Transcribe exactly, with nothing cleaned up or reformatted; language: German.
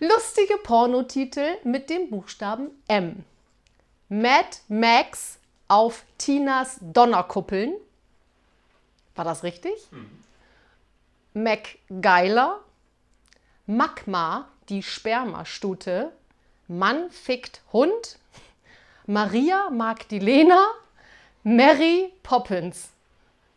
Lustige Pornotitel mit dem Buchstaben M. Mad Max auf Tinas Donnerkuppeln. War das richtig? Mhm. MacGyler. Magma, die Spermastute. Mann fickt Hund. Maria mag die Lena. Mary Poppins.